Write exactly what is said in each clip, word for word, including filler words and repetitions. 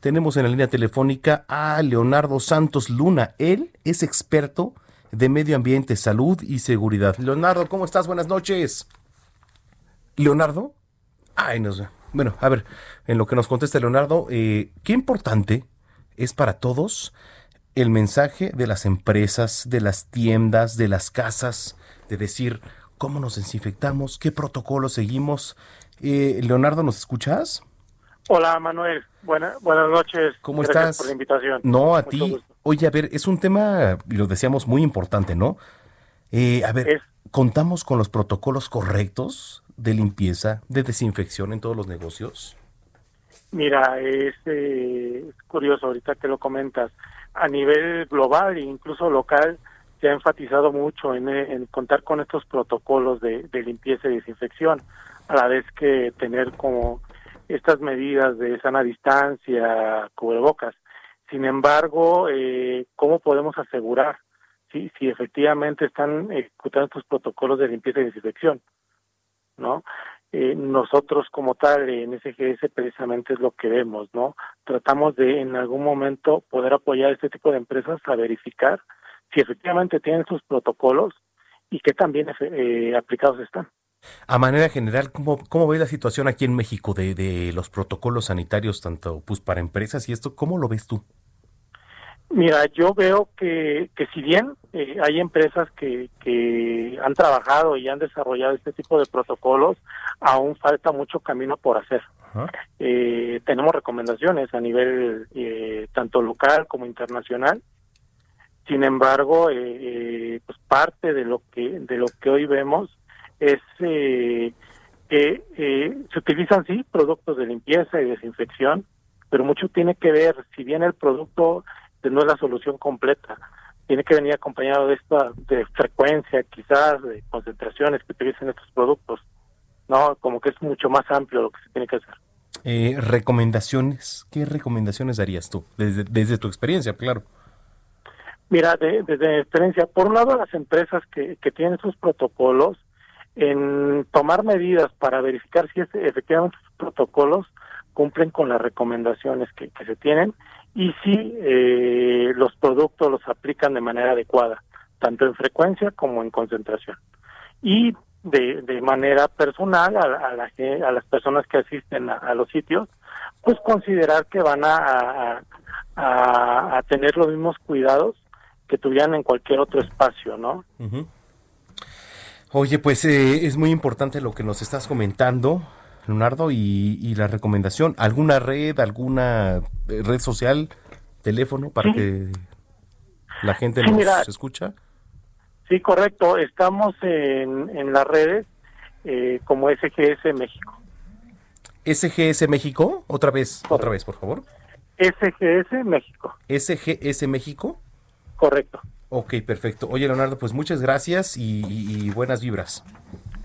Tenemos en la línea telefónica a Leonardo Santos Luna. Él es experto de medio ambiente, salud y seguridad. Leonardo, ¿cómo estás? Buenas noches. ¿Leonardo? Ay, no sé. Bueno, a ver, en lo que nos contesta Leonardo, eh, qué importante es para todos el mensaje de las empresas, de las tiendas, de las casas, de decir cómo nos desinfectamos, qué protocolo seguimos. Eh, Leonardo, ¿nos escuchas? Hola, Manuel. Buena, buenas noches. ¿Cómo Gracias estás? Por la invitación. No, a Mucho ti. Gusto. Oye, a ver, es un tema, y lo decíamos, muy importante, ¿no? Eh, a ver, es... ¿contamos con los protocolos correctos de limpieza, de desinfección en todos los negocios? Mira, es, eh, es curioso ahorita que lo comentas. A nivel global e incluso local se ha enfatizado mucho en, en contar con estos protocolos de, de limpieza y desinfección, a la vez que tener como estas medidas de sana distancia, cubrebocas. Sin embargo, eh, ¿cómo podemos asegurar si, si efectivamente están ejecutando estos protocolos de limpieza y desinfección? ¿No? Eh, nosotros como tal en S G S precisamente es lo que vemos, ¿no? Tratamos de en algún momento poder apoyar a este tipo de empresas a verificar si efectivamente tienen sus protocolos y qué tan bien eh, aplicados están. A manera general, ¿cómo, cómo ves la situación aquí en México de, de los protocolos sanitarios, tanto pues para empresas y esto? ¿Cómo lo ves tú? Mira, yo veo que, que si bien eh, hay empresas que, que han trabajado y han desarrollado este tipo de protocolos, aún falta mucho camino por hacer. Uh-huh. Eh, tenemos recomendaciones a nivel eh, tanto local como internacional. Sin embargo, eh, pues parte de lo que de lo que hoy vemos es eh, que eh, se utilizan sí productos de limpieza y desinfección, pero mucho tiene que ver, si bien el producto no es la solución completa. Tiene que venir acompañado de esta de frecuencia, quizás de concentraciones que utilicen estos productos, ¿no? Como que es mucho más amplio lo que se tiene que hacer. Eh, recomendaciones, ¿qué recomendaciones darías tú? Desde, desde tu experiencia, claro. Mira, de, desde mi experiencia, por un lado las empresas que, que tienen sus protocolos, en tomar medidas para verificar si es, efectivamente sus protocolos cumplen con las recomendaciones que, que se tienen y si eh, los productos los aplican de manera adecuada, tanto en frecuencia como en concentración. Y de, de manera personal, a, a, la, a las personas que asisten a, a los sitios, pues considerar que van a, a, a tener los mismos cuidados que tuvieran en cualquier otro espacio, ¿no? Uh-huh. Oye, pues eh, es muy importante lo que nos estás comentando, Leonardo, y, y la recomendación, ¿alguna red, alguna red social, teléfono para sí. que la gente sí, nos mira, escucha? Sí, correcto, estamos en, en las redes eh, como S G S México. ¿S G S México? Otra vez, correcto. Otra vez, por favor. S G S México. ¿S G S México? Correcto. Ok, perfecto. Oye, Leonardo, pues muchas gracias y, y, y buenas vibras.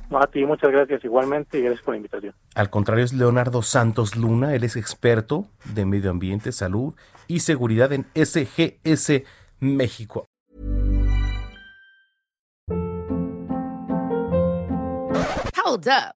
No, a ti muchas gracias igualmente y gracias por la invitación. Al contrario, es Leonardo Santos Luna, él es experto de medio ambiente, salud y seguridad en S G S México. Hold up.